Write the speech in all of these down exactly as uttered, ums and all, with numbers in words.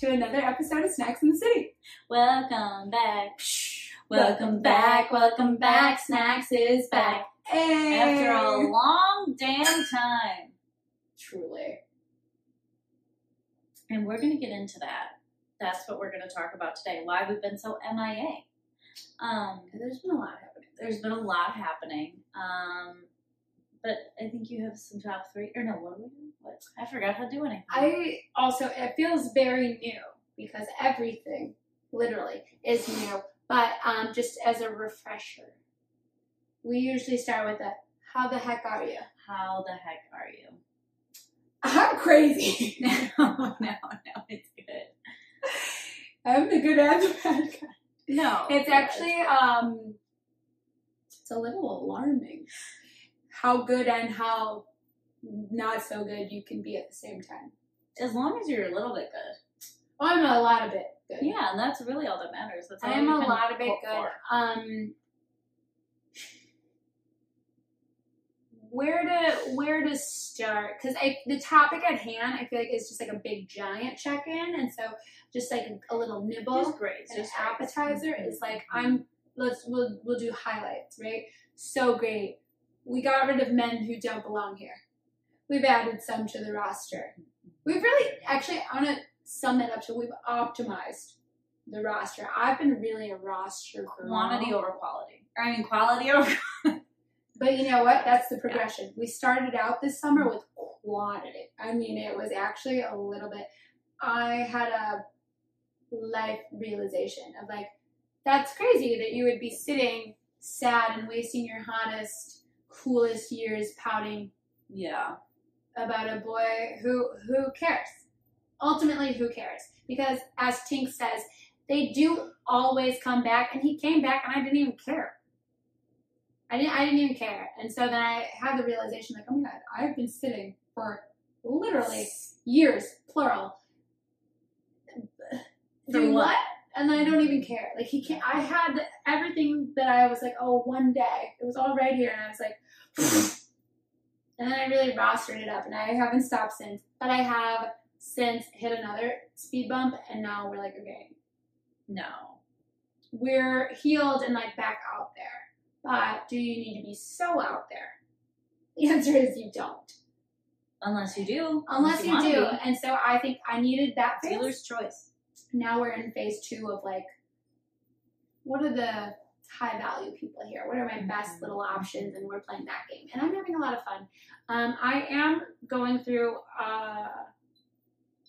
to another episode of Snacks in the City. Welcome back. Welcome back. Welcome back. Snacks is back. Hey. After a long damn time. Truly. And we're going to get into that. That's what we're going to talk about today. Why we've been so M I A. Um, there's been a lot happening. There's been a lot happening. Um, but I think you have some top three. Or no, what do we do? What? I forgot how to do anything. I also, it feels very new because everything, literally, is new. But um, just as a refresher, we usually start with a, how the heck are you? How the heck are you? I'm crazy. no, no, no, it's good. I'm the good and the bad guy. No. It's actually, um, it's a little alarming how good and how not so good you can be at the same time. As long as you're a little bit good. Well, I'm a lot of it good. Yeah, and that's really all that matters. That's all I am a lot of it good. For. Um, where to, where to start? Because the topic at hand, I feel like, is just like a big giant check-in. And so just like a, a little nibble, just great. An just appetizer great. Is like, I'm, let's, we'll, we'll do highlights, right? So great. We got rid of men who don't belong here. We've added some to the roster. We've really, actually, I want to sum that up to, we've optimized the roster. I've been really a roster girl. Quantity over quality. I mean, quality over quality. But you know what? That's the progression. Yeah. We started out this summer with quantity. I mean, it was actually a little bit. I had a life realization of like, that's crazy that you would be sitting sad and wasting your hottest, coolest years pouting. Yeah. About a boy who who cares? Ultimately, who cares? Because as Tink says, they do always come back, and he came back, and I didn't even care. I didn't I didn't even care. And so then I had the realization, like, oh my God, I've been sitting for literally years, plural. Doing what? what? And then I don't even care. Like, he can't, I had everything that I was like, oh, one day. It was all right here. And I was like, and then I really rostered it up. And I haven't stopped since. But I have since hit another speed bump. And now we're like, okay, no. We're healed and like back out there. But do you need to be so out there? The answer is you don't. Unless you do. Unless, Unless you, you do. And so I think I needed that phase. Dealer's choice. Now we're in phase two of like, what are the high value people here? What are my mm-hmm. best little options? And we're playing that game. And I'm having a lot of fun. Um, I am going through a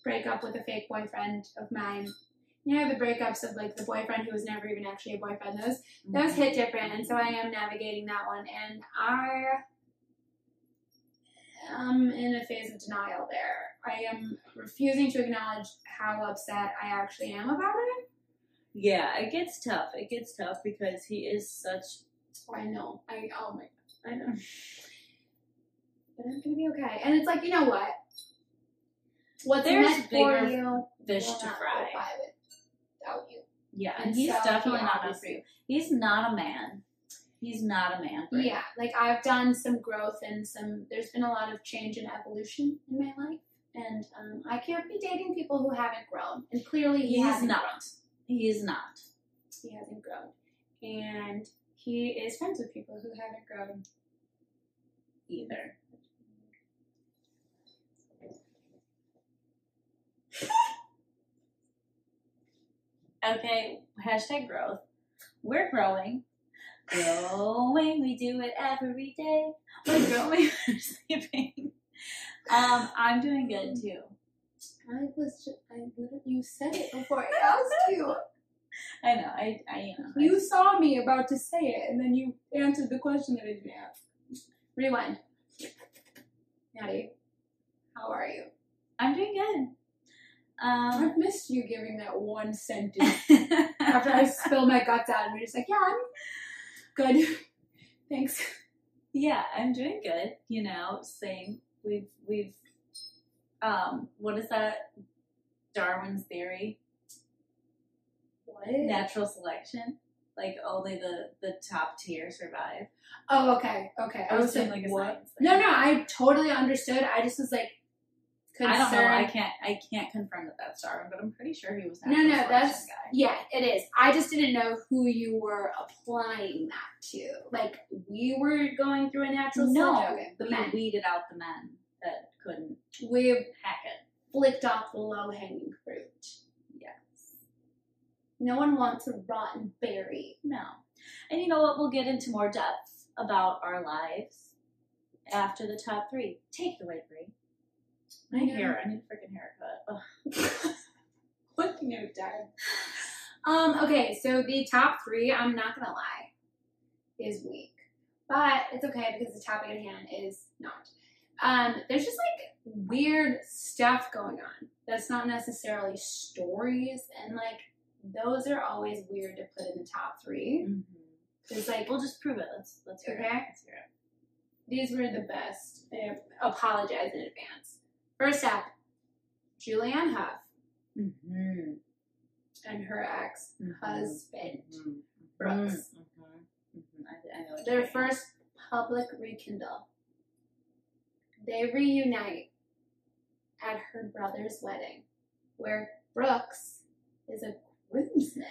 breakup with a fake boyfriend of mine. You know, the breakups of, like, the boyfriend who was never even actually a boyfriend, those mm-hmm. those hit different, and so I am navigating that one, and I am in a phase of denial there. I am refusing to acknowledge how upset I actually am about it. Yeah, it gets tough. It gets tough because he is such... Oh, I know. I Oh, my God. I know. But I'm going to be okay. And it's like, you know what? What's meant for you fish to fry. You. Yeah, and, and he's so definitely he not good for you. He's not a man. He's not a man. Right? Yeah, like I've done some growth and some, there's been a lot of change and evolution in my life. And um, I can't be dating people who haven't grown. And clearly he, he hasn't not. grown. He is not. He hasn't grown. And he is friends with people who haven't grown either. Okay, hashtag growth. We're growing. Growing. We do it every day. We're growing. We're sleeping. Um, I'm doing good, too. I was just, I literally, you said it before I asked you. I know, I, I, you know. You I, saw me about to say it, and then you answered the question that I didn't ask. Rewind. Maddie, how are you? I'm doing good. Um, I've missed you giving that one sentence after I spill my guts out and we're just like, yeah, I'm good. Thanks. Yeah, I'm doing good. You know, same. We've, we've, um, what is that? Darwin's theory? What? Natural selection. Like only the, the top tier survive. Oh, okay. Okay. I was saying like a science thing. No, no, I totally understood. I just was like, concern. I don't know. I can't. I can't confirm that that's Darwin, but I'm pretty sure he was. Not no, no, that's guy. Yeah, it is. I just didn't know who you were applying that to. Like we were going through a natural. No, okay, the we men. weeded out the men that couldn't. We hack it. Flicked off the low hanging fruit. Yes. No one wants a rotten berry. No. And you know what? We'll get into more depth about our lives after the top three. Takeaway three. My yeah. hair. I need a freaking haircut. What can you have done? Um, okay, so the top three, I'm not going to lie, is weak. But it's okay because the topic at hand is not. Um, there's just like weird stuff going on that's not necessarily stories. And like those are always weird to put in the top three. Mm-hmm. It's like, we'll just prove it. Let's, let's hear okay. it. Let's hear it. These were the best. I apologize in advance. First up, Julianne Hough mm-hmm. and her ex-husband, mm-hmm. Brooks. Mm-hmm. Mm-hmm. I, I know what Their first public rekindle. They reunite at her brother's wedding, where Brooks is a groomsman.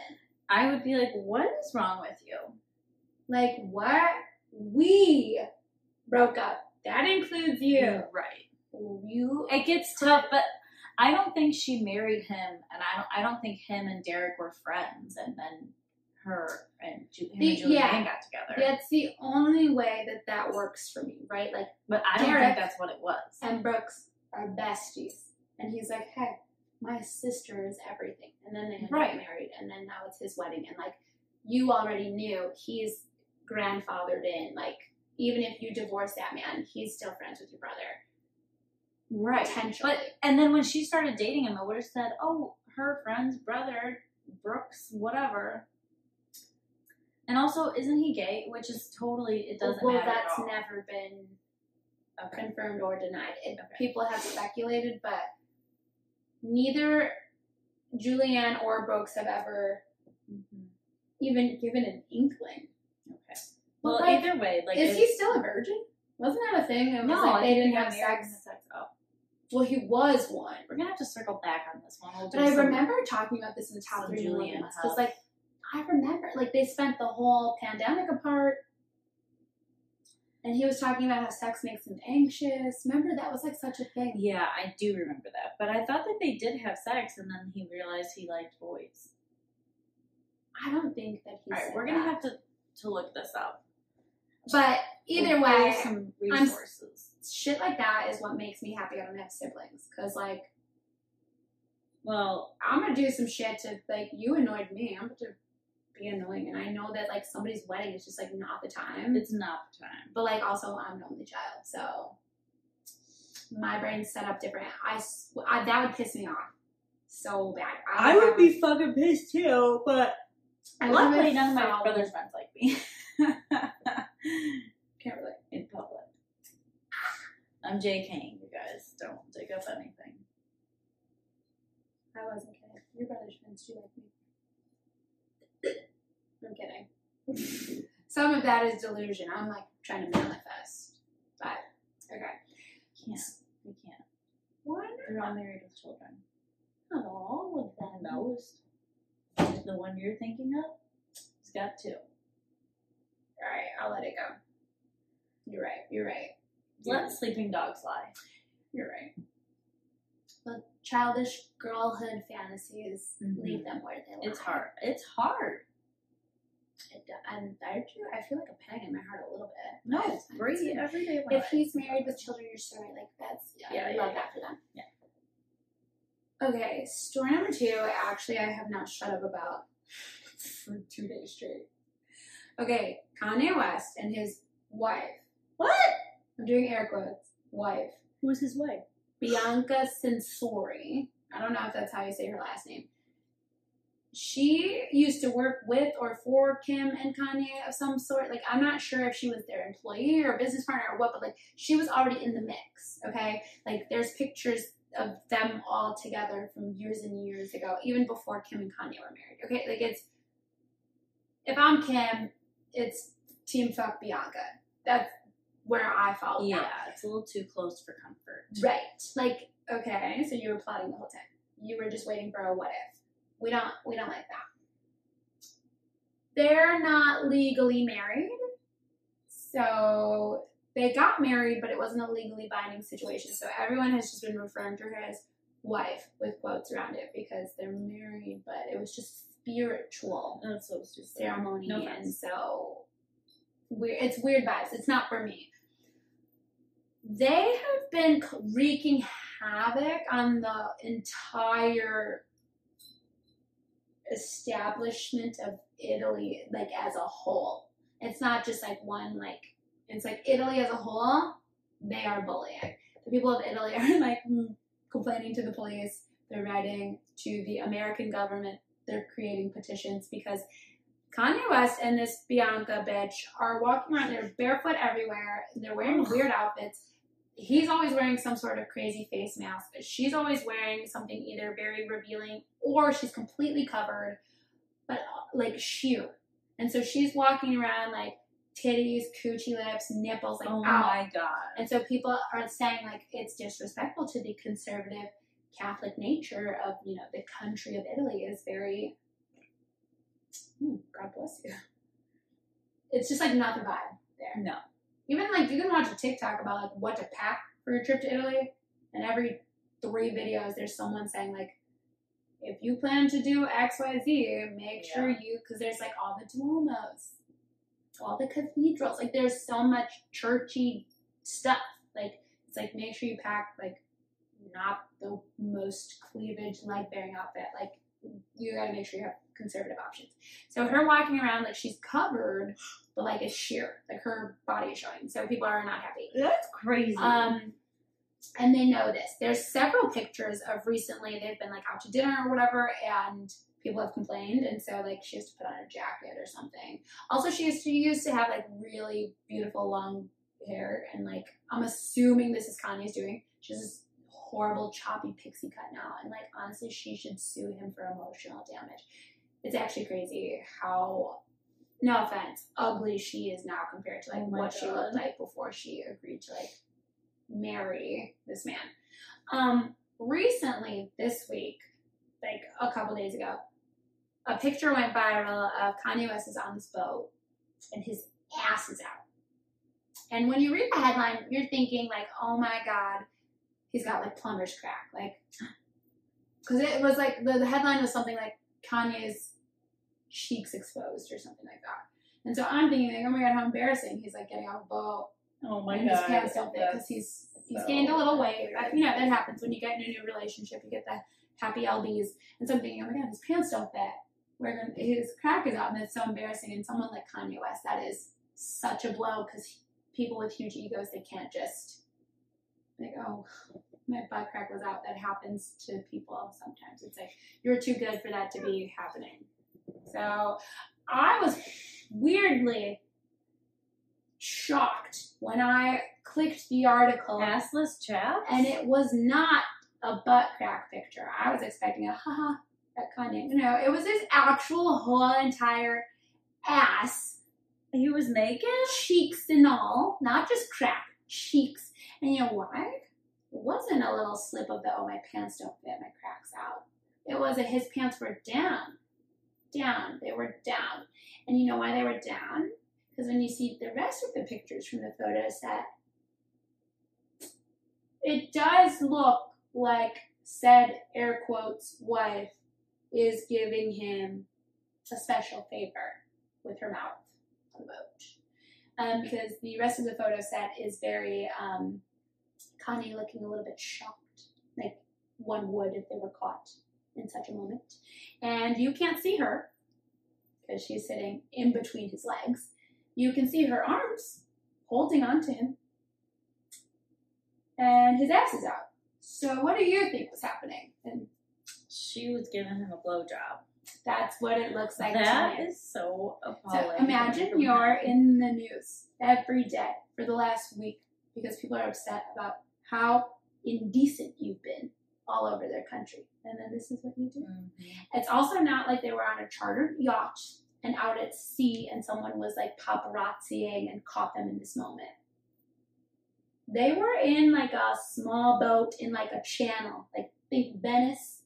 I would be like, what is wrong with you? Like, what? We broke up. That includes you. Right. You, it gets tough, but I don't think she married him, and I don't. I don't think him and Derek were friends, and then her and, Ju- him the, and Julianne yeah, got together. That's the only way that that works for me, right? Like, but I Derek don't think that's what it was. And Brooks are besties, and he's like, "Hey, my sister is everything," and then they end right. up married, and then now it's his wedding, and like you already knew, he's grandfathered in. Like, even if you divorce that man, he's still friends with your brother. Right, but and then when she started dating him, I would have said, "Oh, her friend's brother, Brooks, whatever." And also, isn't he gay? Which is totally it doesn't well, matter. Well, that's at all. never been okay. confirmed or denied. It, okay. People have speculated, but neither Julianne or Brooks have ever mm-hmm. even given an inkling. Okay. Well, well like, either way, like, is he still a virgin? Wasn't that a thing? It was no, like they didn't have sex. Oh. Well, he was one. We're going to have to circle back on this one. We'll but I remember talking about this in the top three Julianne because, like, I remember, like, they spent the whole pandemic apart, and he was talking about how sex makes him anxious. Remember, that was, like, such a thing. Yeah, I do remember that. But I thought that they did have sex, and then he realized he liked boys. I don't think that he All right, said we're going to have to to look this up. But either way, some resources. I'm, shit like that is what makes me happy I don't have siblings. Because, like, well, I'm going to do some shit to, like, you annoyed me. I'm going to be annoying. And I know that, like, somebody's wedding is just, like, not the time. It's not the time. But, like, also, I'm an only child. So, my brain's set up different. I, I That would piss me off so bad. I, I would be fucking pissed, too. But I luckily, none of my brother's friends like me. Can't relate in public. I'm JKing, you guys. Don't dig up anything. I wasn't kidding. Your brother's friends do like me. I'm kidding. Some of that is delusion. I'm like trying to manifest, but okay. Can't. We can't. Why not? They're all married with children. Not all of them. Most. The one you're thinking of, he's got two. All right, I'll let it go. You're right. You're right. Let yeah. sleeping dogs lie. You're right. But childish girlhood fantasies mm-hmm. leave them where they lie. It's hard. It's hard. It, I'm tired too. I feel like a pang in my heart a little bit. No, it's great. Every day. If he's married with children, you're sorry. Like that's yeah, yeah I yeah, love yeah. that for them. Yeah. Okay, story number two. Actually, I have not shut up about for two days straight. Okay, Kanye West and his wife. What? I'm doing air quotes. Wife. Who's his wife? Bianca Censori. I don't know if that's how you say her last name. She used to work with or for Kim and Kanye of some sort. Like, I'm not sure if she was their employee or business partner or what, but, like, she was already in the mix, okay? Like, there's pictures of them all together from years and years ago, even before Kim and Kanye were married, okay? Like, it's... If I'm Kim... It's team fuck Bianca. That's where I fall. Yeah, down. It's a little too close for comfort. Right. Like, Okay, so you were plotting the whole time. You were just waiting for a what if. We don't, we don't like that. They're not legally married. So they got married, but it wasn't a legally binding situation. So everyone has just been referring to her as wife with quotes around it because they're married, but it was just spiritual That's so stupid. ceremony. No and so we're, it's weird vibes. It's not for me. They have been wreaking havoc on the entire establishment of Italy, like, as a whole. It's not just, like, one, like, it's, like, Italy as a whole, they are bullying. The people of Italy are, like, complaining to the police. They're writing to the American government. They're creating petitions because Kanye West and this Bianca bitch are walking around. They're barefoot everywhere. They're wearing weird outfits. He's always wearing some sort of crazy face mask. She's always wearing something either very revealing or she's completely covered, but like sheer. And so she's walking around like titties, coochie lips, nipples, like, oh my God. And so people are saying like it's disrespectful to the conservative Catholic nature of, you know, the country of Italy is very, hmm, God bless you. It's just like not the vibe there. No. Even, like, you can watch a TikTok about, like, what to pack for your trip to Italy. And every three videos, there's someone saying, like, if you plan to do X, Y, Z, make yeah. sure you... Because there's, like, all the Duomos, all the cathedrals. Like, there's so much churchy stuff. Like, it's, like, make sure you pack, like, not the most cleavage leg-bearing outfit. Like, you gotta make sure you have conservative options. So her walking around, like, she's covered... But, like, it's sheer. Like, her body is showing. So people are not happy. That's crazy. Um, and they know this. There's several pictures of recently they've been, like, out to dinner or whatever, and people have complained. And so, like, she has to put on a jacket or something. Also, she used to, used to have, like, really beautiful long hair. And, like, I'm assuming this is Kanye's doing. She has this horrible, choppy pixie cut now. And, like, honestly, she should sue him for emotional damage. It's actually crazy how... No offense, ugly she is now compared to, like, oh what God. she looked like before she agreed to, like, marry this man. Um, recently, this week, like, a couple days ago, a picture went viral of Kanye West is on this boat, and his ass is out. And when you read the headline, you're thinking, like, oh my God, he's got, like, plumber's crack. Like, because it was, like, the, the headline was something like, Kanye's cheeks exposed or something like that. And so I'm thinking, like, oh my God, how embarrassing. He's, like, getting off a boat. Oh my and God. And his pants because he's, he's so gained a little weight. But, you know, that happens when you get in a new relationship. You get the happy L Bs. And so I'm thinking, oh my God, his pants don't fit. We're gonna, his crack is out, and it's so embarrassing. And someone like Kanye West, that is such a blow because people with huge egos, they can't just, like, oh, my butt crack was out. That happens to people sometimes. It's like, you're too good for that to be happening. So I was weirdly shocked when I clicked the article. Assless chaps? And it was not a butt crack picture. I was expecting a haha at Kanye. No, it was his actual whole entire ass. He was naked? Cheeks and all. Not just crack. Cheeks. And you know why? It wasn't a little slip of the, oh, my pants don't fit, my crack's out. It was that his pants were down. Down. They were down. And you know why they were down? Because when you see the rest of the pictures from the photo set, it does look like said air quotes wife is giving him a special favor with her mouth on the boat. Um, because the rest of the photo set is very um, Kanye looking a little bit shocked, like one would if they were caught in such a moment. And you can't see her because she's sitting in between his legs. You can see her arms holding on to him, and his ass is out. So what do you think was happening? And she was giving him a blowjob. That's what it looks like. That to me is so appalling. So imagine you're in the news every day for the last week because people are upset about how indecent you've been all over their country. And then this is what you do. Mm-hmm. It's also not like they were on a chartered yacht and out at sea and someone was like paparazziing and caught them in this moment. They were in like a small boat in like a channel, like big Venice.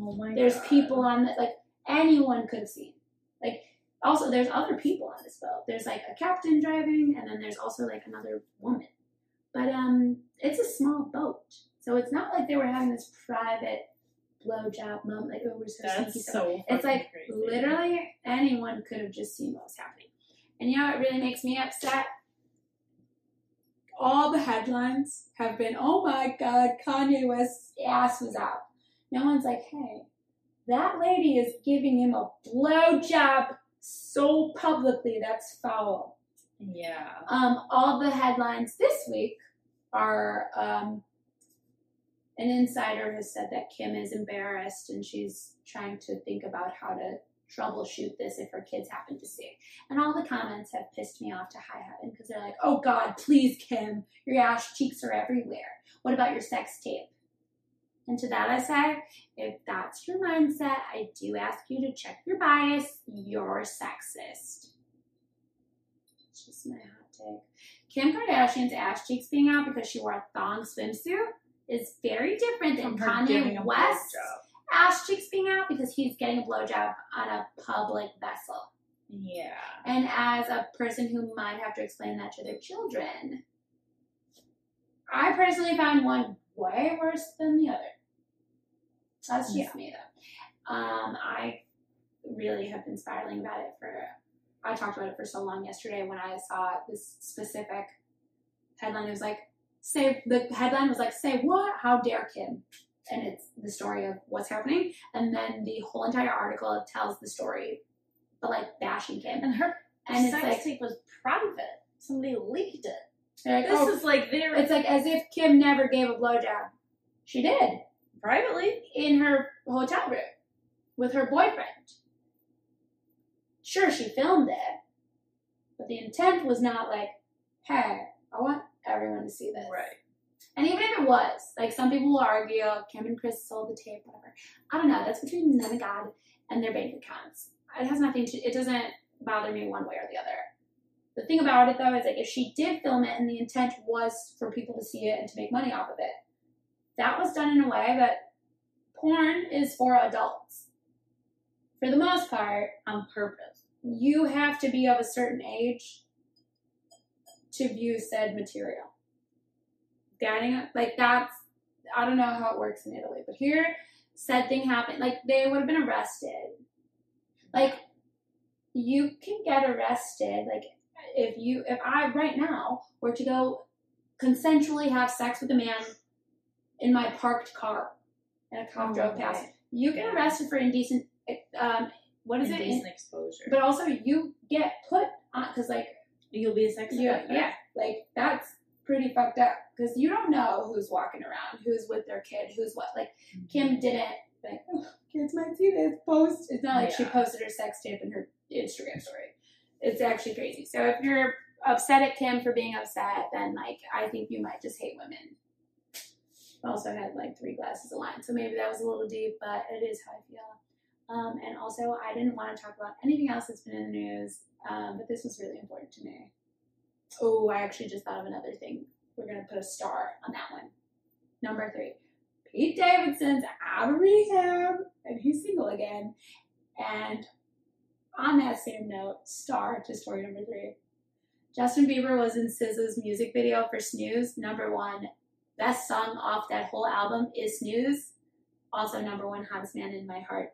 Oh my God. There's people on that, like anyone could see. Like also there's other people on this boat. There's like a captain driving, and then there's also like another woman. But um, it's a small boat, so it's not like they were having this private blowjob moment. Like oh, we're so sneaky. So it's like crazy. Literally anyone could have just seen what was happening. And you know what really makes me upset? All the headlines have been, oh my God, Kanye West's ass was out. No one's like, hey, that lady is giving him a blowjob so publicly, that's foul. Yeah. Um, all the headlines this week are um, an insider has said that Kim is embarrassed and she's trying to think about how to troubleshoot this if her kids happen to see. And all the comments have pissed me off to high heaven because they're like, oh God, please Kim, your ass cheeks are everywhere. What about your sex tape? And to that I say, if that's your mindset, I do ask you to check your bias. You're sexist. It's just my hot take. Kim Kardashian's ass cheeks being out because she wore a thong swimsuit is very different than Kanye West ass cheeks being out because he's getting a blowjob on a public vessel. Yeah. And as a person who might have to explain that to their children, I personally find one way worse than the other. That's just yeah. me, though. Um, I really have been spiraling about it for, I talked about it for so long yesterday when I saw this specific headline. It was like, say, the headline was like, say what? How dare Kim? And it's the story of what's happening, and then the whole entire article tells the story, but like bashing Kim. And her and sex it's like, tape was private. Somebody leaked it. Like, this oh, is like their. It's like as if Kim never gave a blowjob. She did privately in her hotel room with her boyfriend. Sure, she filmed it, but the intent was not like, "Hey, I want everyone to see this." Right. And even if it was, like some people will argue, Kim and Chris sold the tape, whatever. I don't know. That's between them and God and their bank accounts. It has nothing to. It doesn't bother me one way or the other. The thing about it though is like if she did film it and the intent was for people to see it and to make money off of it, that was done in a way that porn is for adults. For the most part, on purpose. You have to be of a certain age to view said material. Getting like that's I don't know how it works in Italy, but here said thing happened. Like they would have been arrested. Like you can get arrested, like If you, if I right now were to go consensually have sex with a man in my parked car and a cop oh, drove past, right. you get yeah. arrested for indecent, um, what is indecent it? Indecent exposure. But also you get put on, because like, you'll be a sex offender. Yeah, like that's pretty fucked up because you don't know who's walking around, who's with their kid, who's what. Like mm-hmm. Kim didn't, like, oh, kids might see this post. It's not like yeah. she posted her sex tape in her Instagram story. It's actually crazy. So if you're upset at Kim for being upset, then like I think you might just hate women. Also had like three glasses of wine, so maybe that was a little deep, but it is how I feel. Um, and also, I didn't want to talk about anything else that's been in the news, um, but this was really important to me. Oh, I actually just thought of another thing. We're gonna put a star on that one. Number three, Pete Davidson's out of rehab, and he's single again, and. On that same note, star to story number three. Justin Bieber was in S Z A's music video for Snooze. Number one, best song off that whole album is Snooze. Also number one, hottest man in my heart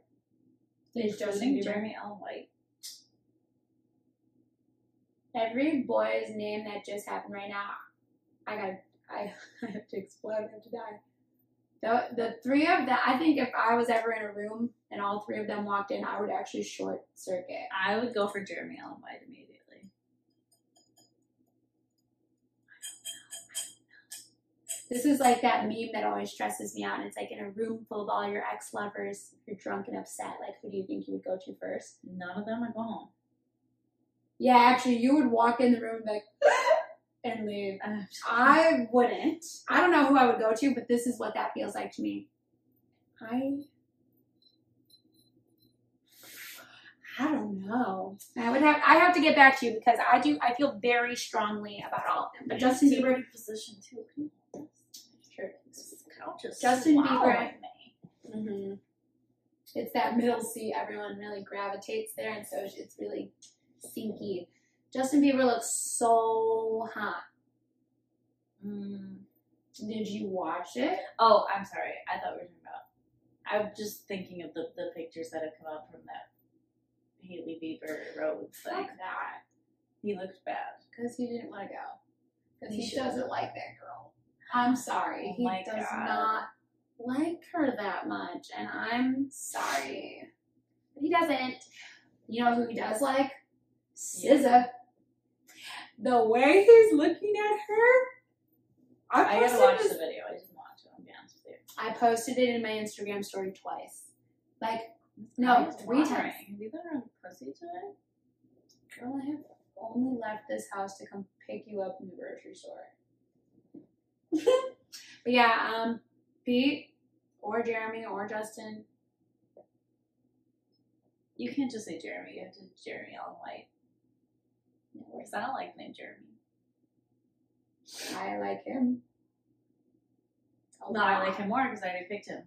is Justin Bieber. Jeremy Allen White. Every boy's name that just happened right now, I got, I, I have to explode, I have to die. The, the three of them, I think if I was ever in a room and all three of them walked in, I would actually short circuit. I would go for Jeremy Allen White immediately. I don't know. I don't know. This is like that meme that always stresses me out. And it's like in a room full of all your ex-lovers, you're drunk and upset. Like, who do you think you would go to first? None of them would go home. Yeah, actually, you would walk in the room and be like... and leave. Uh, I wouldn't. I don't know who I would go to, but this is what that feels like to me. I I don't know. I would have. I have to get back to you because I do. I feel very strongly about all of them. But Justin Bieber in position too. Sure. Just Justin Bieber. Mm-hmm. It's that middle seat. Everyone really gravitates there, and so it's really sinky. Justin Bieber looks so hot. Mm. Did you watch it? Oh, I'm sorry. I thought we were talking about. I'm just thinking of the the pictures that have come out from that Haley Bieber Rhodes. Like that. He looked bad because he didn't want to go. Because he, he doesn't like that girl. I'm sorry. Oh he does God. not like her that much, and I'm sorry. But he doesn't. You know who he does like? S Z A. The way he's looking at her. I, I gotta watch this, the video. I didn't watch it. I'm be honest with you. I posted it in my Instagram story twice. Like, no, three times. Have you been around pussy today? Girl, I have only left this house to come pick you up from the grocery store. But yeah, um, Pete or Jeremy or Justin. You can't just say Jeremy. You have to Jeremy Allen White. No, it's not like the name Jeremy. I like him. Oh, no, wow. I like him more because I already picked him.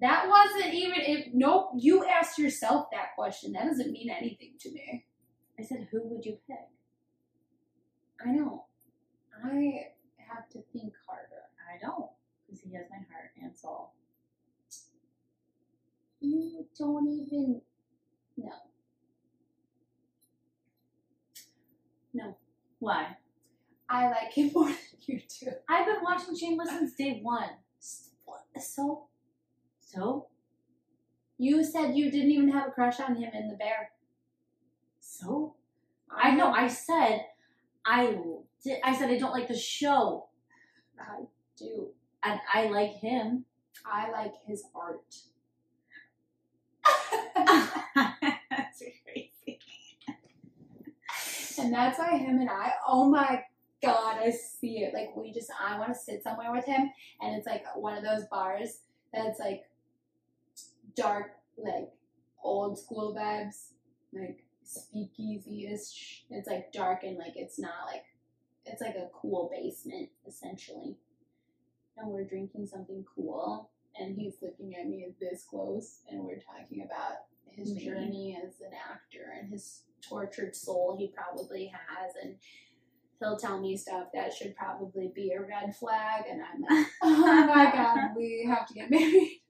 That wasn't even if nope, you asked yourself that question. That doesn't mean anything to me. I said, who would you pick? I know. I have to think harder. I don't. Because he has my heart and soul. You don't even no. No. Why? I like him more than you do. I've been watching Shameless since day one. So? So? You said you didn't even have a crush on him in The Bear. So? I know. I said I did. I said I don't like the show. I do. And I like him. I like his art. That's crazy. And that's why him and I, oh my God, I see it. Like, we just, I want to sit somewhere with him. And it's like one of those bars that's like dark, like old school vibes, like speakeasy-ish. It's like dark and like, it's not like, it's like a cool basement, essentially. And we're drinking something cool. And he's looking at me this close. And we're talking about his mm-hmm. journey as an actor and his tortured soul he probably has, and he'll tell me stuff that should probably be a red flag, and I'm like, oh my God, we have to get married.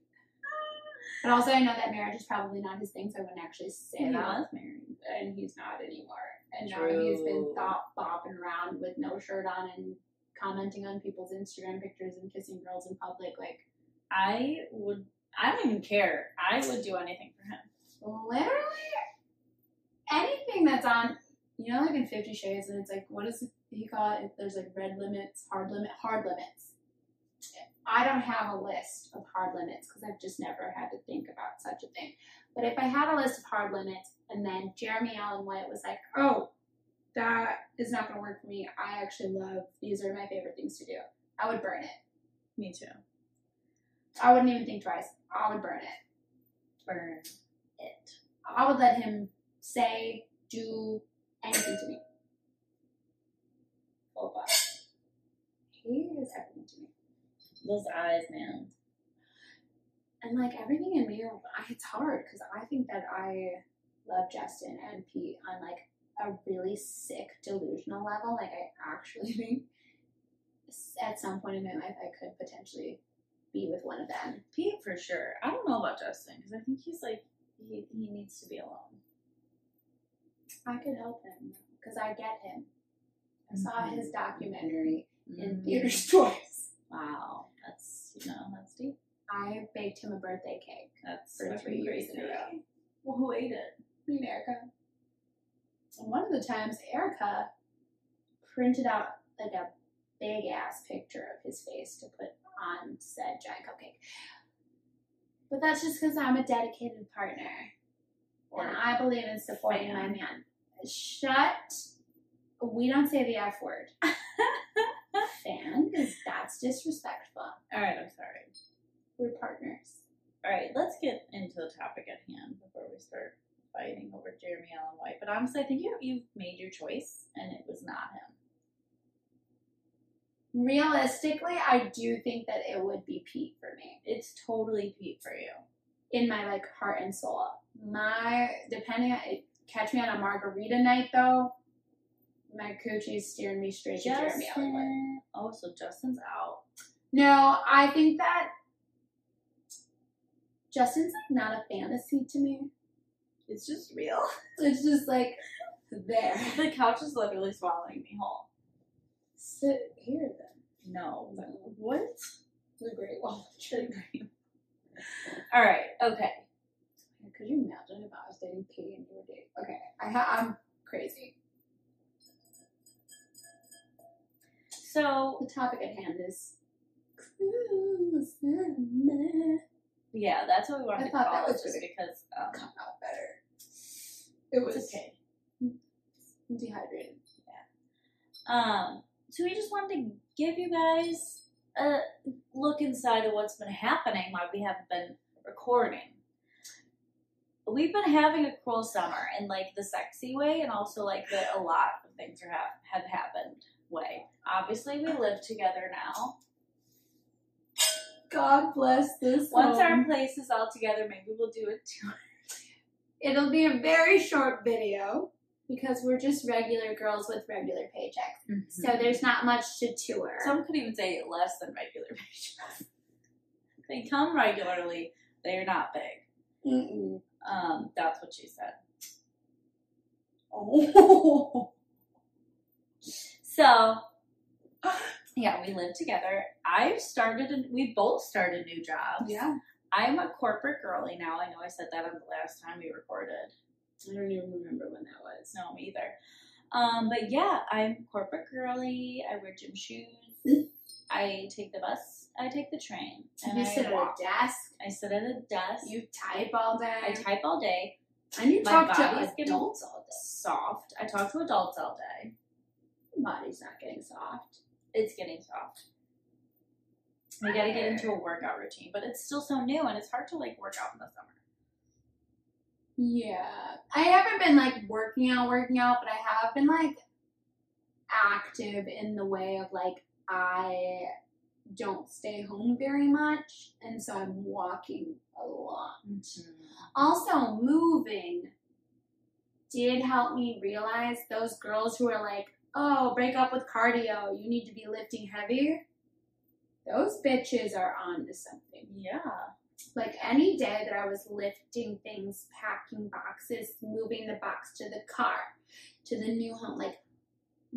But also I know that marriage is probably not his thing, so I wouldn't actually say he that. Was married, and he's not anymore. And True. Now he's been thought bopping around with no shirt on and commenting on people's Instagram pictures and kissing girls in public. Like, I would, I don't even care. I would do anything for him. Literally. Anything that's on, you know, like in Fifty Shades, and it's like, what does he call it? There's like red limits, hard limit, hard limits. I don't have a list of hard limits because I've just never had to think about such a thing. But if I had a list of hard limits, and then Jeremy Allen White was like, oh, that is not going to work for me. I actually love, these are my favorite things to do. I would burn it. Me too. I wouldn't even think twice. I would burn it. Burn it. I would let him say, do anything to me. Oh, wow. He is everything to me. Those eyes, man. And like everything in me, it's hard because I think that I love Justin and Pete on like a really sick delusional level. Like, I actually think at some point in my life I could potentially be with one of them. Pete for sure. I don't know about Justin because I think he's like, he, he needs to be alone. I could help him because I get him. I mm-hmm. saw his documentary mm-hmm. in theaters twice. Wow, that's you know that's deep. I baked him a birthday cake. That's for three years in a row. Well, who ate it? Me and Erica. And one of the times, Erica printed out like a big ass picture of his face to put on said giant cupcake. But that's just because I'm a dedicated partner. And I believe in supporting my man. Shut. We don't say the F word. Fan, because that's disrespectful. All right, I'm sorry. We're partners. All right, let's get into the topic at hand before we start fighting over Jeremy Allen White. But honestly, I think you you made your choice, and it was not him. Realistically, I do think that it would be Pete for me. It's totally Pete for you. In my like heart and soul. My depending on it, catch me on a margarita night though. My coochie's steering me straight to Jeremy Allen White. Oh, so Justin's out. No, I think that Justin's like not a fantasy to me. It's just real. It's just like there. The couch is literally swallowing me whole. Sit here then. No. What? The Great Wall of China. All right. Okay. Could you imagine if I was dating Pete and you were dating? Okay. I ha- I'm crazy. So the topic at hand is Cruel Summer. Yeah, that's what we wanted I to call that was it, just because um, come out better. It was okay. Dehydrated. Yeah. Um. So we just wanted to give you guys a look inside of what's been happening while we haven't been recording. We've been having a cruel summer in like the sexy way, and also like that a lot of things are have have happened way. Obviously, we live together now. God bless this. Once home. Our place is all together, maybe we'll do it too. It'll be a very short video because we're just regular girls with regular paychecks. Mm-hmm. So there's not much to tour. Some could even say less than regular paychecks. They come regularly. They're not big. Mm-mm. Um, that's what she said. Oh. So, yeah, we live together. I've started, a, we both started new jobs. Yeah. I'm a corporate girly now. I know I said that on the last time we recorded. I don't even remember when that was. No, me either. Um, but yeah, I'm corporate girly. I wear gym shoes. I take the bus. I take the train. And you I sit walk. At a desk. I sit at a desk. You type all day. I type all day. I need to talk to adults all day. Soft. I talk to adults all day. My body's not getting soft. It's getting soft. We gotta get into a workout routine, but it's still so new and it's hard to like work out in the summer. Yeah. I haven't been like working out, working out, but I have been like active in the way of like I don't stay home very much, and so I'm walking a lot. Mm-hmm. Also, moving did help me realize those girls who are like, oh, break up with cardio, you need to be lifting heavier. Those bitches are on to something. Yeah. Like any day that I was lifting things, packing boxes, moving the box to the car, to the new home, like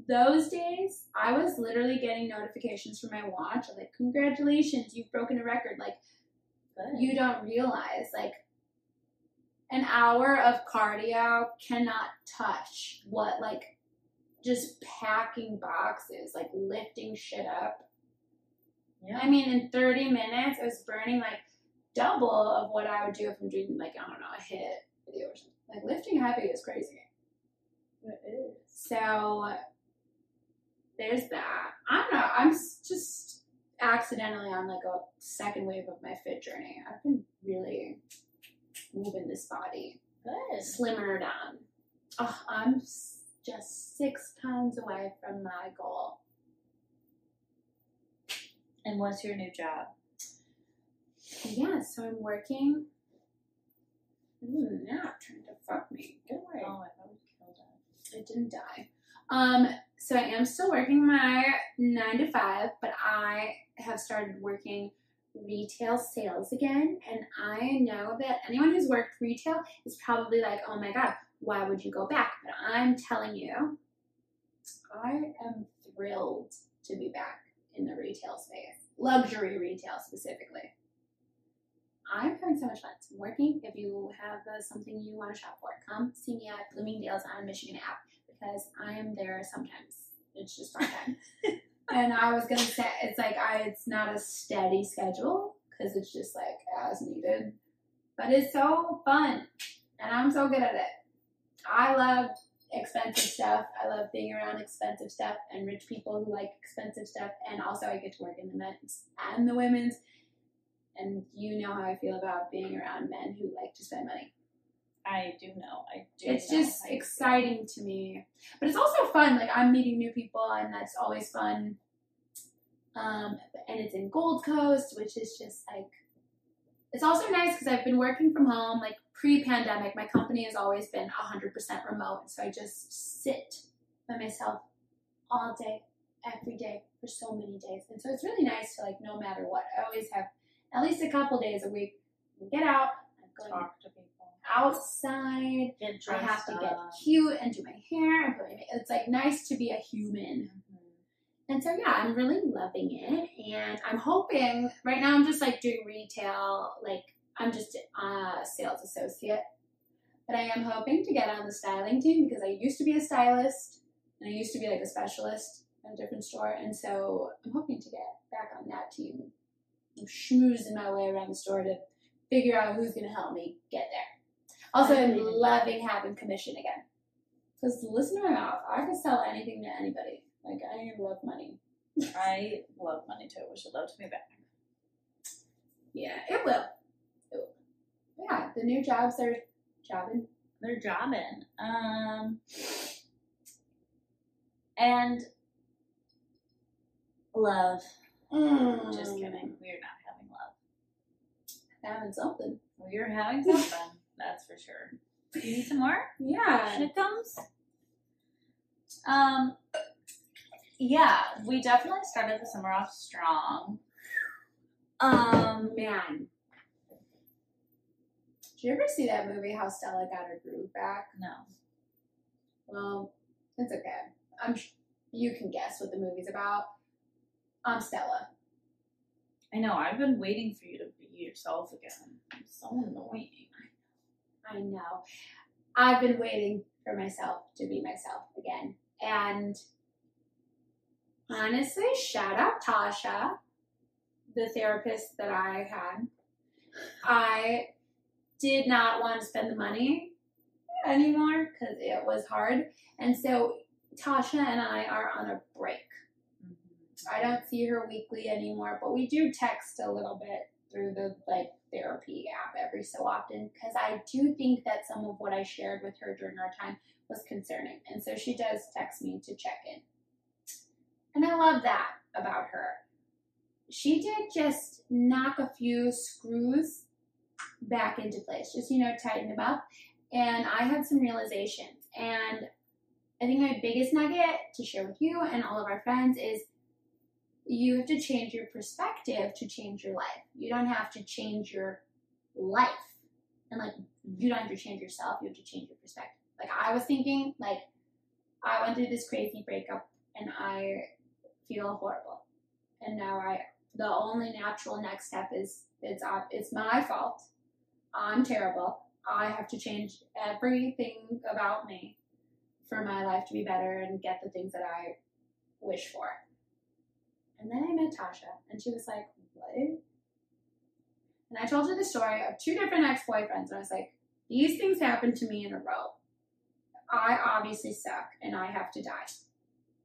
those days, I was literally getting notifications from my watch. I'm like, congratulations, you've broken a record. Like, good. You don't realize, like, an hour of cardio cannot touch what, like, just packing boxes, like, lifting shit up. Yeah. I mean, in thirty minutes, I was burning, like, double of what I would do if I'm doing, like, I don't know, a hit video or something. Like, lifting heavy is crazy. It is. So... there's that. I'm not, I'm just accidentally on like a second wave of my fit journey. I've been really moving this body. Good. Slimmered on. Oh, I'm just six pounds away from my goal. And what's your new job? Yeah, so I'm working. Ooh, now trying to fuck me. Good way. Oh, I thought we killed it. It didn't die. Um, so I am still working my nine to five, but I have started working retail sales again. And I know that anyone who's worked retail is probably like, oh my God, why would you go back? But I'm telling you, I am thrilled to be back in the retail space, luxury retail specifically. I'm having so much fun. It's working. If you have uh, something you want to shop for, come see me at Bloomingdale's on Michigan app. Because I am there sometimes. It's just fun time. And I was going to say, it's like, I it's not a steady schedule because it's just like as needed. But it's so fun. And I'm so good at it. I love expensive stuff. I love being around expensive stuff and rich people who like expensive stuff. And also I get to work in the men's and the women's. And you know how I feel about being around men who like to spend money. I do know. I do. It's know. just I exciting do. to me. But it's also fun. Like, I'm meeting new people, and that's always fun. Um, and it's in Gold Coast, which is just, like, it's also nice because I've been working from home. Like, pre-pandemic, my company has always been one hundred percent remote. So I just sit by myself all day, every day, for so many days. And so it's really nice to, like, no matter what, I always have at least a couple days a week. I get out. I'm going Talk to people. Outside. Get dressed I have to get up. Cute and do my hair. And put my, it's, like, nice to be a human. Mm-hmm. And so, yeah, I'm really loving it. And I'm hoping, right now I'm just, like, doing retail. Like, I'm just a sales associate. But I am hoping to get on the styling team because I used to be a stylist. And I used to be, like, a specialist at a different store. And so I'm hoping to get back on that team. I'm schmoozing my way around the store to figure out who's going to help me get there. Also, I'm loving having commission again. Because listen to my mouth. I can sell anything to anybody. Like, I love money. I love money, too. Wish it loved me back. Yeah, it will. It will. Yeah, the new jobs are jobbing. They're jobbing. Um, and love. Mm. Just kidding. We're not having love. Having something. We're having something. That's for sure. You need some more? Yeah. Shit comes. Um, yeah, we definitely started the summer off strong. Um, man. Did you ever see that movie, How Stella Got Her Groove Back? No. Well, it's okay. I'm. You can guess what the movie's about. I'm Stella. I know. I've been waiting for you to be yourself again. I'm so annoying. I know. I've been waiting for myself to be myself again. And honestly, shout out Tasha, the therapist that I had. I did not want to spend the money anymore because it was hard. And so Tasha and I are on a break. Mm-hmm. I don't see her weekly anymore, but we do text a little bit through the, like, therapy app every so often, because I do think that some of what I shared with her during our time was concerning, and so she does text me to check in, and I love that about her. She did just knock a few screws back into place, just, you know, tighten them up, and I had some realizations, and I think my biggest nugget to share with you and all of our friends is you have to change your perspective to change your life. You don't have to change your life. And, like, you don't have to change yourself. You have to change your perspective. Like, I was thinking, like, I went through this crazy breakup, and I feel horrible. And now I, the only natural next step is, it's, it's my fault. I'm terrible. I have to change everything about me for my life to be better and get the things that I wish for. And then I met Tasha, and she was like, what? And I told her the story of two different ex-boyfriends, and I was like, these things happened to me in a row. I obviously suck, and I have to die,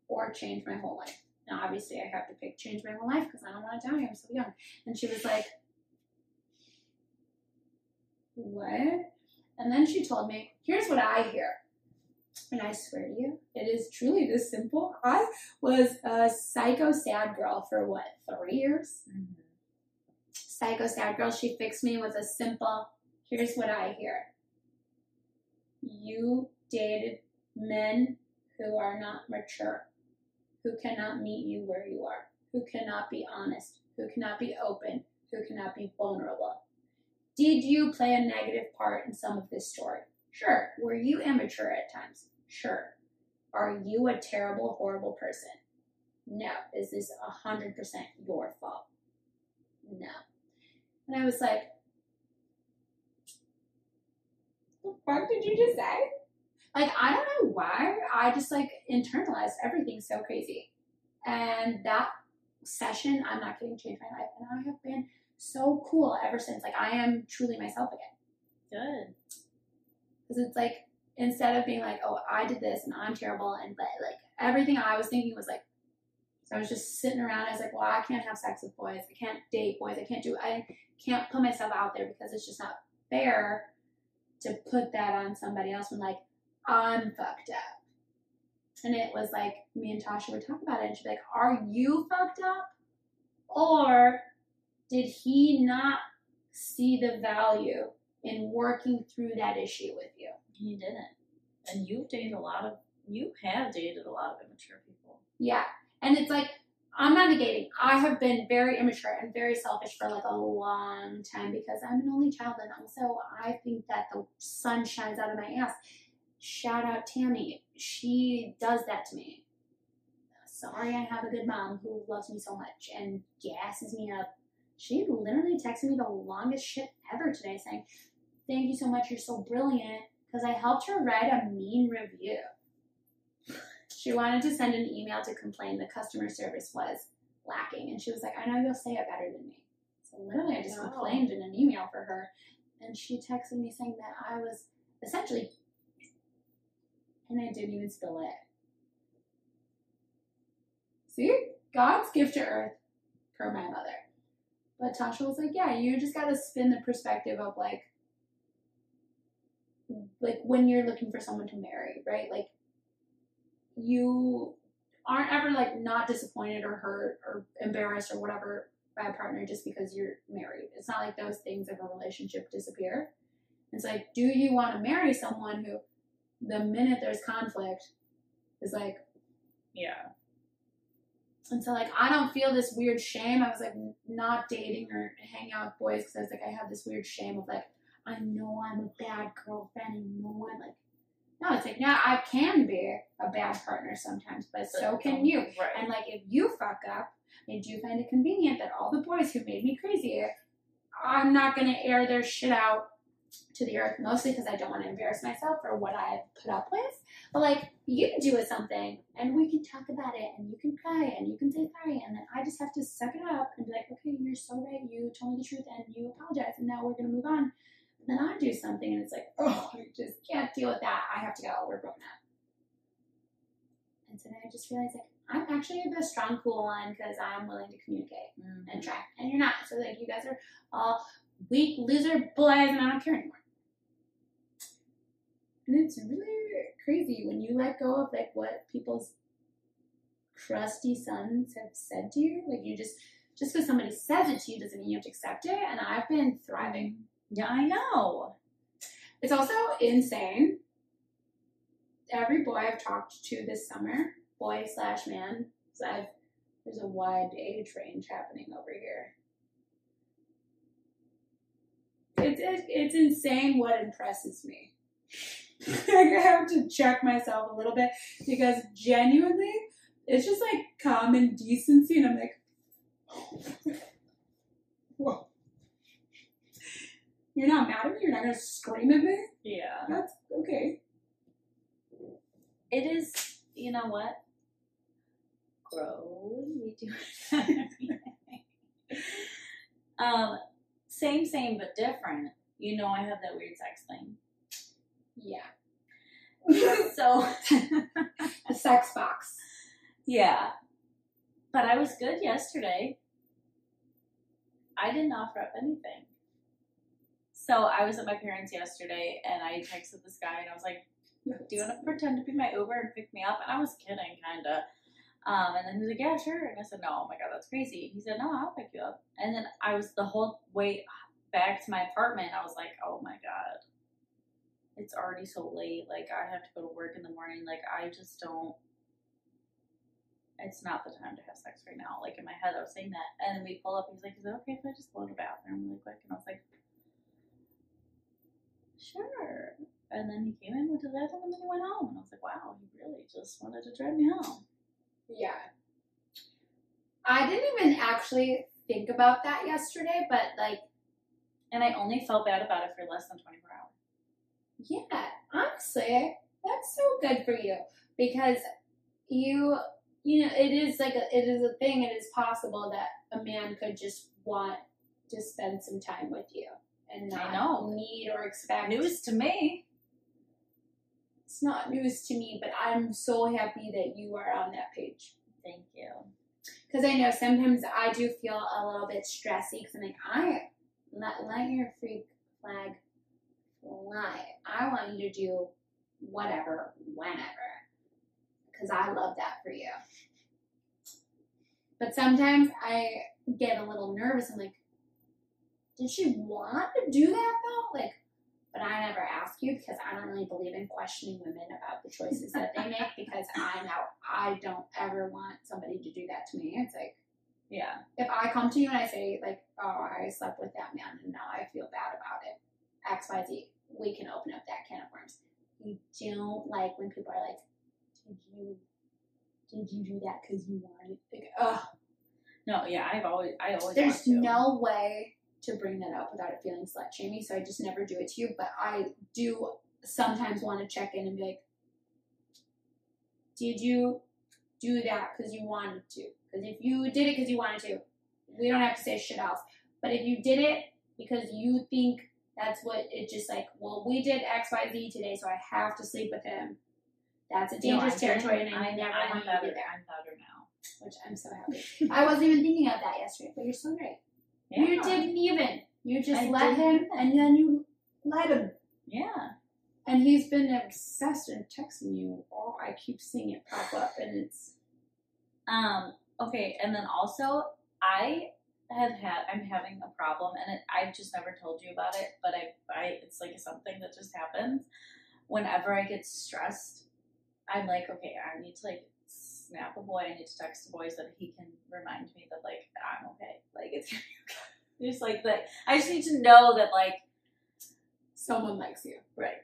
or change my whole life. Now, obviously, I have to pick change my whole life, because I don't want to die, I'm so young. And she was like, what? And then she told me, here's what I hear. And I swear to you, it is truly this simple. I was a psycho sad girl for, what, three years? Mm-hmm. Psycho sad girl. She fixed me with a simple, here's what I hear. You dated men who are not mature, who cannot meet you where you are, who cannot be honest, who cannot be open, who cannot be vulnerable. Did you play a negative part in some of this story? Sure. Were you immature at times? Sure. Are you a terrible, horrible person? No. Is this one hundred percent your fault? No. And I was like, the fuck did you just say? Like, I don't know why. I just, like, internalized everything so crazy. And that session, I'm not kidding, changed my life. And I have been so cool ever since. Like, I am truly myself again. Good. Because it's like, instead of being like, oh, I did this and I'm terrible, and but like everything I was thinking was like, so I was just sitting around. I was like, well, I can't have sex with boys. I can't date boys. I can't do, I can't put myself out there because it's just not fair to put that on somebody else when, like, I'm fucked up. And it was like, me and Tasha would talk about it, and she'd be like, are you fucked up? Or did he not see the value in working through that issue with you? He didn't. And you've dated a lot of, you have dated a lot of immature people. Yeah. And it's like, I'm not negating. I have been very immature and very selfish for like a long time because I'm an only child, and also I think that the sun shines out of my ass. Shout out Tammy. She does that to me. Sorry, I have a good mom who loves me so much and gasses me up. She literally texted me the longest shit ever today saying, thank you so much, you're so brilliant, because I helped her write a mean review. She wanted to send an email to complain the customer service was lacking. And she was like, I know you'll say it better than me. So literally I just wow. complained in an email for her. And she texted me saying that I was essentially, and I didn't even spill it. See? God's gift to earth, per my mother. But Tasha was like, yeah, you just got to spin the perspective of like, like when you're looking for someone to marry, right? Like, you aren't ever like not disappointed or hurt or embarrassed or whatever by a partner just because you're married. It's not like those things of a relationship disappear. It's like, do you want to marry someone who the minute there's conflict is like, yeah. And so like, I don't feel this weird shame. I was like not dating or hanging out with boys because I was like, I have this weird shame of like, I know I'm a bad girlfriend. I know I'm like, no, it's like, now I can be a bad partner sometimes, but so can you. Right. And like, if you fuck up, I do find it convenient that all the boys who made me crazy, I'm not going to air their shit out to the earth, mostly because I don't want to embarrass myself for what I put up with. But like, you can do with something, and we can talk about it, and you can cry, and you can say sorry, and then I just have to suck it up and be like, okay, you're so right, you told me the truth, and you apologize, and now we're going to move on. And then I do something, and it's like, oh, I just can't deal with that. I have to go. We're broken up. And so then I just realized, like, I'm actually the strong, cool one because I'm willing to communicate mm-hmm. and try. And you're not. So, like, you guys are all weak, loser boys, and I don't care anymore. And it's really crazy when you let go of, like, what people's crusty sons have said to you. Like, you just, just because somebody says it to you doesn't mean you have to accept it. And I've been thriving. Yeah, I know. It's also insane. Every boy I've talked to this summer, boy slash man, so I've, there's a wide age range happening over here. It's it, it's insane what impresses me. I have to check myself a little bit because genuinely, it's just like common decency, and I'm like, oh. Whoa. You're not mad at me? You're not going to scream at me? Yeah. That's okay. It is, you know what? Grow. We do it. um, same, same, but different. You know, I have that weird sex thing. Yeah. So. The sex box. Yeah. But I was good yesterday. I didn't offer up anything. So I was at my parents' yesterday, and I texted this guy, and I was like, do you want to pretend to be my Uber and pick me up? And I was kidding, kind of. Um, and then he was like, yeah, sure. And I said, no, oh my God, that's crazy. And he said, no, I'll pick you up. And then I was the whole way back to my apartment, I was like, oh my God, it's already so late. Like, I have to go to work in the morning. Like, I just don't, it's not the time to have sex right now. Like, in my head, I was saying that. And then we pulled up, and he was like, is it okay if I just go to the bathroom really quick? And I was like, sure. And then he came in, went to the bathroom, and then he went home. And I was like, wow, he really just wanted to drive me home. Yeah. I didn't even actually think about that yesterday, but like, and I only felt bad about it for less than twenty-four hours. Yeah, honestly, that's so good for you because you, you know, it is like, a, it is a thing. It is possible that a man could just want to spend some time with you. And not I know. Need or expect. News to me. It's not news to me, but I'm so happy that you are on that page. Thank you. Because I know sometimes I do feel a little bit stressy because I'm like, I let, let your freak flag fly. I want you to do whatever, whenever, because I love that for you. But sometimes I get a little nervous. I'm like, did she want to do that though? Like, but I never ask you because I don't really believe in questioning women about the choices that they make because I know I don't ever want somebody to do that to me. It's like, yeah. If I come to you and I say like, oh, I slept with that man and now I feel bad about it, X, Y, Z, we can open up that can of worms. You don't like when people are like, did you, did you do that because you wanted it? Like, ugh. No, yeah, I've always, I always There's no way to bring that up without it feeling slut shamey, so I just never do it to you, but I do sometimes want to check in and be like, did you do that because you wanted to? Because if you did it because you wanted to, we don't have to say shit else. But if you did it because you think that's what it just like, well, we did X, Y, Z today, so I have to sleep with him. That's a dangerous no, territory, and I never want you to be there. I'm better now. Which I'm so happy. I wasn't even thinking of that yesterday, but you're so great. Yeah. You didn't even. You just I let him, and then you let him. Yeah. And he's been obsessed and texting you. Oh, I keep seeing it pop up, and it's... Um... Okay, and then also, I have had, I'm having a problem, and it, I've just never told you about it, but I, I, it's like something that just happens. Whenever I get stressed, I'm like, okay, I need to, like, snap a boy, I need to text a boy so that he can remind me that, like, I'm okay. Like, it's gonna be okay. Just like that. I just need to know that, like, someone likes you. Right.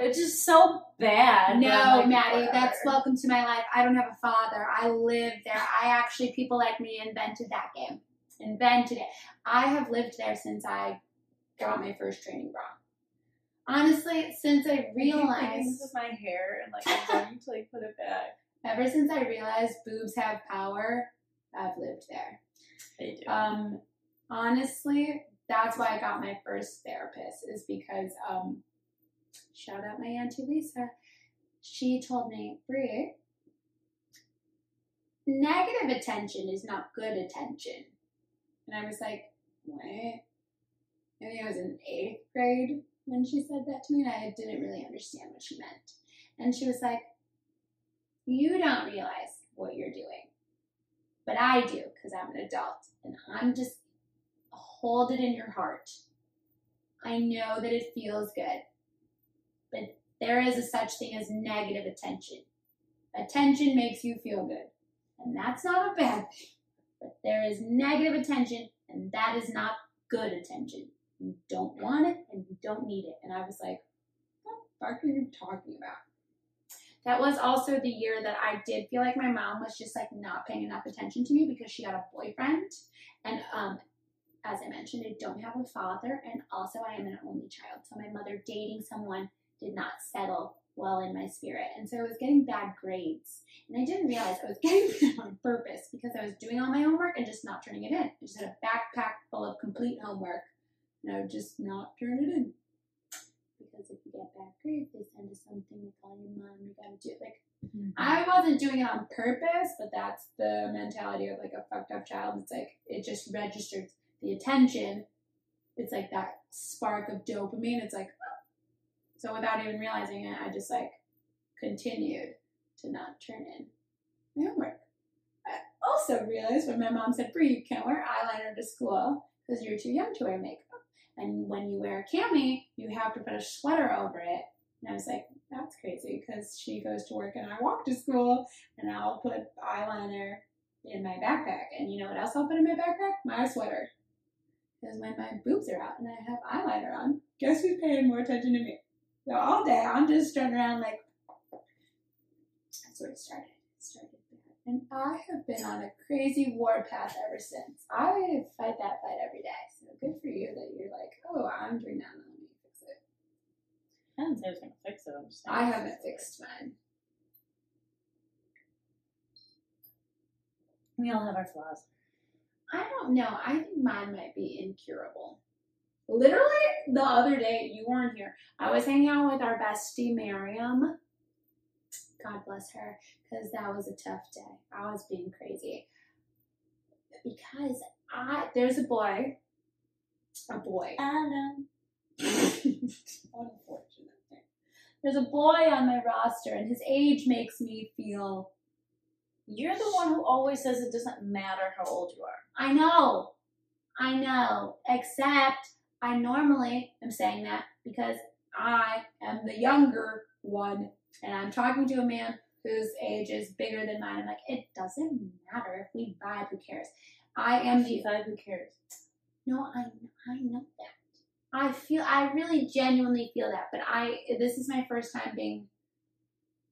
It's just so bad. No, like, Maddie, whatever. That's welcome to my life. I don't have a father. I live there. I actually, people like me invented that game. Invented it. I have lived there since I got my first training bra. Honestly, since I realized... I keep things with my hair and like, I'm going to like put it back. Ever since I realized boobs have power, I've lived there. They do. Um, honestly, that's why I got my first therapist is because... um. Shout out my Auntie Lisa. She told me, Brie, negative attention is not good attention. And I was like, what? I think I was in eighth grade when she said that to me, and I didn't really understand what she meant. And she was like, you don't realize what you're doing, but I do because I'm an adult, and I'm just, hold it in your heart. I know that it feels good. But there is a such thing as negative attention. Attention makes you feel good. And that's not a bad thing. But there is negative attention, and that is not good attention. You don't want it, and you don't need it. And I was like, what the fuck are you talking about? That was also the year that I did feel like my mom was just, like, not paying enough attention to me because she got a boyfriend. And, um... as I mentioned, I don't have a father, and also I am an only child. So my mother dating someone did not settle well in my spirit. And so I was getting bad grades. And I didn't realize I was getting them on purpose because I was doing all my homework and just not turning it in. I just had a backpack full of complete homework, and I would just not turn it in. Because if you get bad grades, they send you something to call your mom, you gotta do it. Like, mm-hmm. I wasn't doing it on purpose, but that's the mentality of, like, a fucked up child. It's like, it just registered. The attention, it's like that spark of dopamine. It's like, oh. So without even realizing it, I just like continued to not turn in my homework. I also realized when my mom said, Brie, you can't wear eyeliner to school because you're too young to wear makeup. And when you wear a cami, you have to put a sweater over it. And I was like, that's crazy because she goes to work and I walk to school and I'll put eyeliner in my backpack. And you know what else I'll put in my backpack? My sweater. Because when my boobs are out and I have eyeliner on, guess who's paying more attention to me? So all day, I'm just turning around like, that's where it started. It started bad. And I have been on a crazy war path ever since. I fight that fight every day. So good for you that you're like, oh, I'm doing that and let me fix it. I didn't say I was going to fix it. I'm just I haven't fixed mine. We all have our flaws. I don't know. I think mine might be incurable. Literally, the other day, you weren't here. I was hanging out with our bestie, Miriam. God bless her, because that was a tough day. I was being crazy. Because I there's a boy A boy. Adam. What unfortunate thing. There's a boy on my roster, and his age makes me feel... You're the one who always says it doesn't matter how old you are. I know. I know. Except I normally am saying that because I am the younger one, and I'm talking to a man whose age is bigger than mine. I'm like, it doesn't matter. If we vibe, who cares? I am the vibe, who cares? No, I I know that. I feel, I really genuinely feel that. But I, this is my first time being,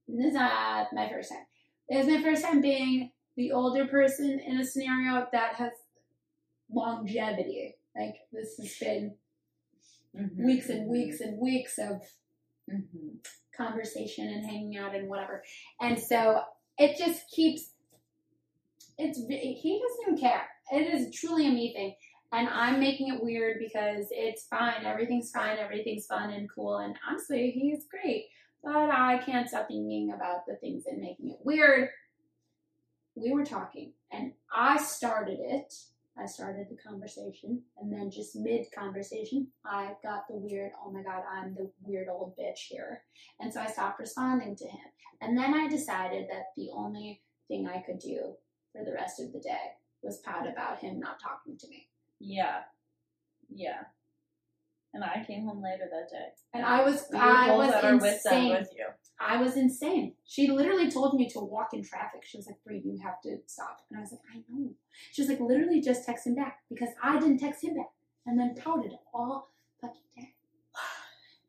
this is not my first time. It was my first time being the older person in a scenario that has longevity. Like, this has been mm-hmm. weeks and weeks and weeks of mm-hmm. conversation and hanging out and whatever. And so it just keeps, it's, he doesn't even care. It is truly a me thing. And I'm making it weird because it's fine. Everything's fine. Everything's fun and cool. And honestly, he's great. But I can't stop thinking about the things and making it weird. We were talking, and I started it. I started the conversation, and then just mid-conversation, I got the weird, oh my God, I'm the weird old bitch here. And so I stopped responding to him. And then I decided that the only thing I could do for the rest of the day was pout about him not talking to me. Yeah. Yeah. And I came home later that day. And I was, we I was insane. With you. I was insane. She literally told me to walk in traffic. She was like, Brie, you have to stop. And I was like, I know. She was like, literally just text him back because I didn't text him back. And then pouted all fucking day.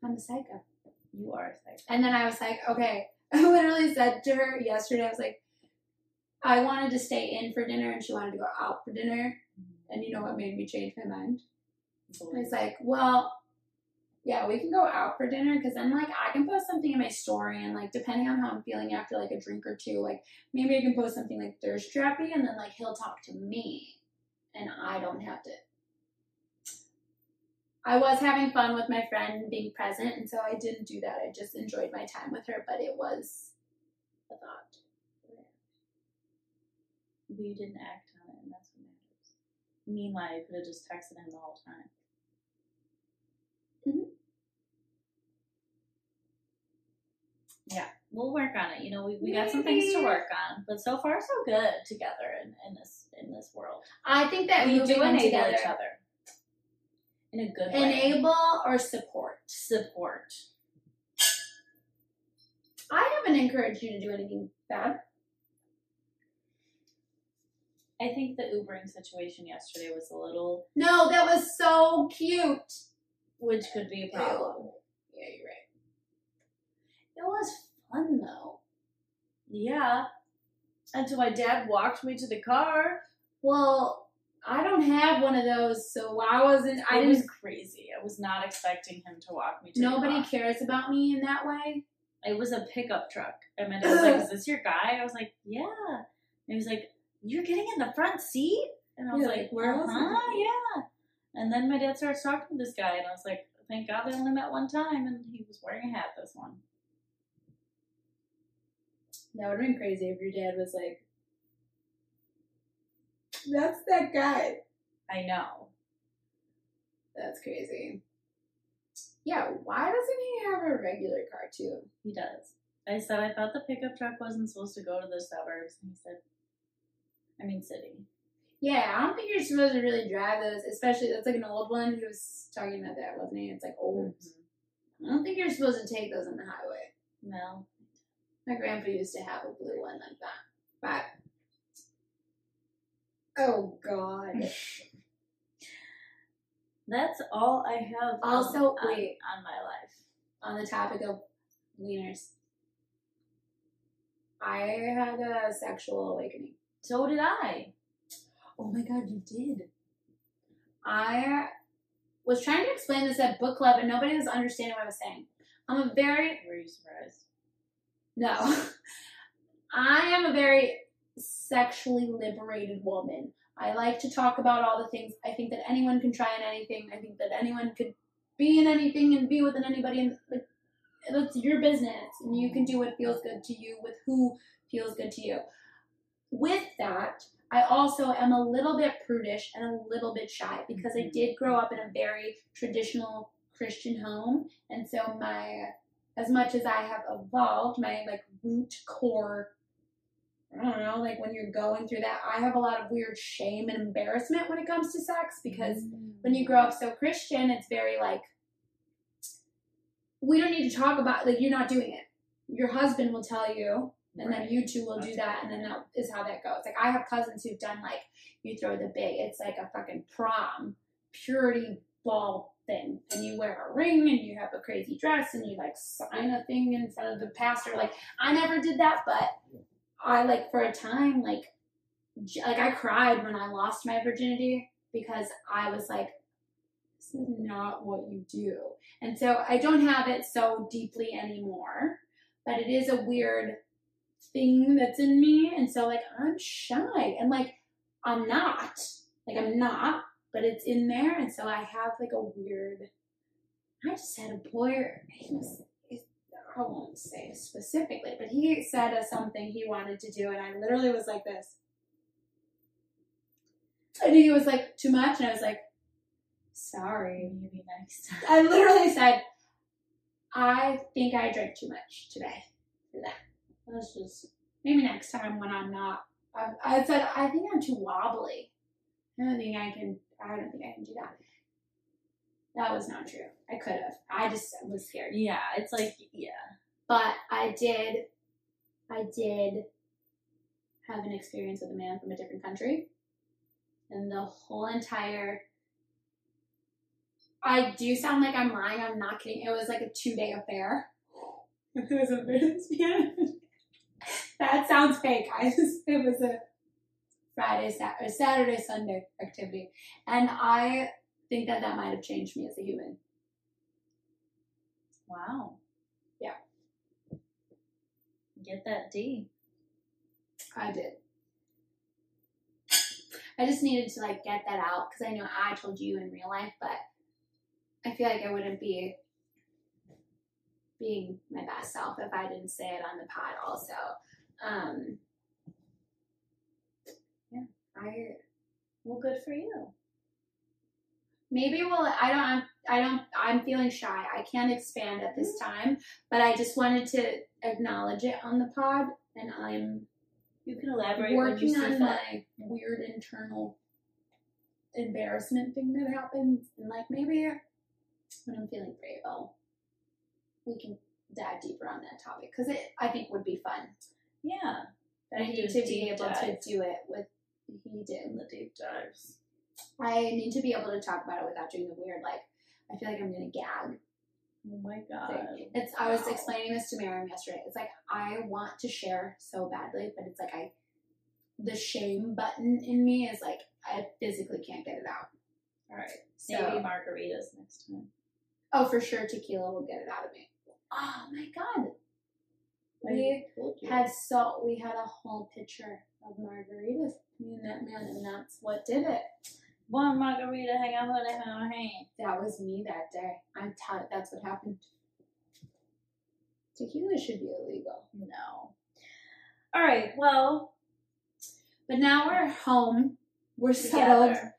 I'm a psycho. You are a psycho. And then I was like, okay. I literally said to her yesterday, I was like, I wanted to stay in for dinner and she wanted to go out for dinner. And you know what made me change my mind? It's like, well, yeah, we can go out for dinner because then, like, I can post something in my story and, like, depending on how I'm feeling after, like, a drink or two, like, maybe I can post something, like, thirst trappy and then, like, he'll talk to me and I don't have to. I was having fun with my friend being present, and so I didn't do that. I just enjoyed my time with her, but it was a thought. We didn't act on it, and that's what matters. Meanwhile, I could have just texted him the whole time. Mm-hmm. Yeah, we'll work on it. You know, we, we got some things to work on, but so far so good together in, in this in this world. I think that we do enable together. Each other in a good way. Enable or support? Support. I haven't encouraged you to do anything bad. I think the Ubering situation yesterday was a little... No, that was so cute. Which could be a problem. Yeah, yeah, you're right. It was fun, though. Yeah. Until my dad walked me to the car. Well, I don't have one of those, so I wasn't... It I was crazy. I was not expecting him to walk me to the car. Nobody cares about me in that way. It was a pickup truck. And my dad was like, is this your guy? I was like, yeah. And he was like... You're getting in the front seat? And I was yeah, like, where was huh? Yeah. And then my dad starts talking to this guy, and I was like, thank God they only met one time, and he was wearing a hat this one. That would have been crazy if your dad was like, that's that guy. I know. That's crazy. Yeah, why doesn't he have a regular car, too? He does. I said, I thought the pickup truck wasn't supposed to go to the suburbs, and he said, I mean, city. Yeah, I don't think you're supposed to really drive those, especially, that's like an old one. He was talking about that, wasn't he? It's like old. Mm-hmm. I don't think you're supposed to take those on the highway. No. My grandpa used to have a blue one like that. But, oh, God. That's all I have also, on, wait, on, on my life. On the topic of wieners. I had a sexual awakening. So did I. Oh my God, you did. I was trying to explain this at book club and nobody was understanding what I was saying. I'm a very... Were you surprised? No. I am a very sexually liberated woman. I like to talk about all the things. I think that anyone can try on anything. I think that anyone could be in anything and be with anybody. And like, that's your business. And you can do what feels good to you with who feels good to you. With that, I also am a little bit prudish and a little bit shy because I did grow up in a very traditional Christian home, and so my, as much as I have evolved, my like root core, I don't know, like when you're going through that, I have a lot of weird shame and embarrassment when it comes to sex because mm. when you grow up so Christian, it's very like, we don't need to talk about, like, you're not doing it. Your husband will tell you, and right. then you two will That's do that, and then that is how that goes. Like, I have cousins who've done, like, you throw the big, it's like a fucking prom, purity ball thing, and you wear a ring, and you have a crazy dress, and you, like, sign a thing in front of the pastor. Like, I never did that, but I, like, for a time, like, j- like, I cried when I lost my virginity because I was, like, this is not what you do. And so I don't have it so deeply anymore, but it is a weird thing that's in me. And so like, I'm shy and like, I'm not like, I'm not, but it's in there. And so I have like a weird, I just had a boy, he was, I won't say specifically, but he said something he wanted to do. And I literally was like this. And he was like, too much. And I was like, sorry, maybe next time. I literally said, I think I drank too much today. Nah, let's just, maybe next time when I'm not, I, I said, I think I'm too wobbly. I don't think I can, I don't think I can do that. That was not true. I could have. I just was scared. Yeah, it's like, yeah. But I did, I did have an experience with a man from a different country. And the whole entire, I do sound like I'm lying. I'm not kidding. It was like a two-day affair. It was a business. That sounds fake. I just, it was a Friday, Saturday, Saturday, Sunday activity. And I think that that might have changed me as a human. Wow. Yeah. Get that D. I did. I just needed to like get that out because I know I told you in real life, but I feel like I wouldn't be being my best self if I didn't say it on the pod also. Um, yeah, I, well, good for you. Maybe we'll, I don't, I'm, I don't, I'm feeling shy. I can't expand at this time, but I just wanted to acknowledge it on the pod, and I'm you can elaborate working you on my weird internal embarrassment thing that happens, and like maybe when I'm feeling brave, I'll, we can dive deeper on that topic because it, I think, would be fun. Yeah. But I need to be able to do it with, he did the deep dives. I need to be able to talk about it without doing the weird, like, I feel like I'm going to gag. Oh my God. It's, I was explaining this to Miriam yesterday. It's like, I want to share so badly, but it's like I, the shame button in me is like, I physically can't get it out. All right. So, maybe margaritas next time. Oh, for sure. Tequila will get it out of me. Oh my God. We had so, we had a whole pitcher of margaritas. Me and that man, and that's what did it. One margarita, hang on, hold it in our hand. That was me that day. I'm telling you, that's what happened. Tequila should be illegal. No. All right, well, but now we're home. We're settled. Together.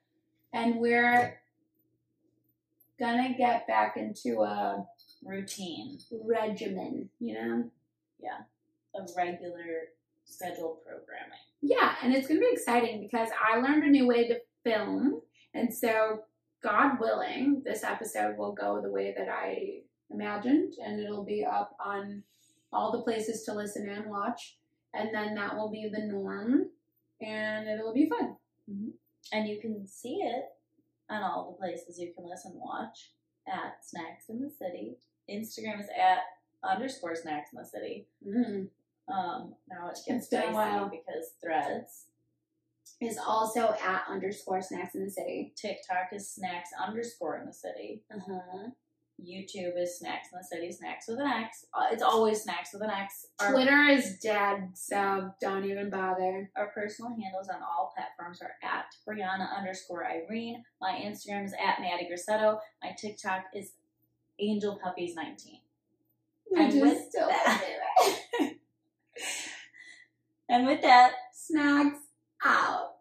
And we're gonna get back into a routine, regimen, you know? Yeah, a regular scheduled programming. Yeah, and it's going to be exciting because I learned a new way to film. And so, God willing, this episode will go the way that I imagined. And it'll be up on all the places to listen and watch. And then that will be the norm. And it'll be fun. Mm-hmm. And you can see it on all the places you can listen and watch at Snacks in the City. Instagram is at underscore Snacks in the City. Mm. Um, now it gets dicey because Threads is also at underscore Snacks in the City. TikTok is Snacks underscore in the City. Uh-huh. YouTube is Snacks in the City, Snacks with an X. It's always Snacks with an X. Our Twitter is dead, so don't even bother. Our personal handles on all platforms are at Brianna underscore Irene. My Instagram is at maddygriseto. My TikTok is angel puppies nineteen. And just with still that, and with that, snacks out.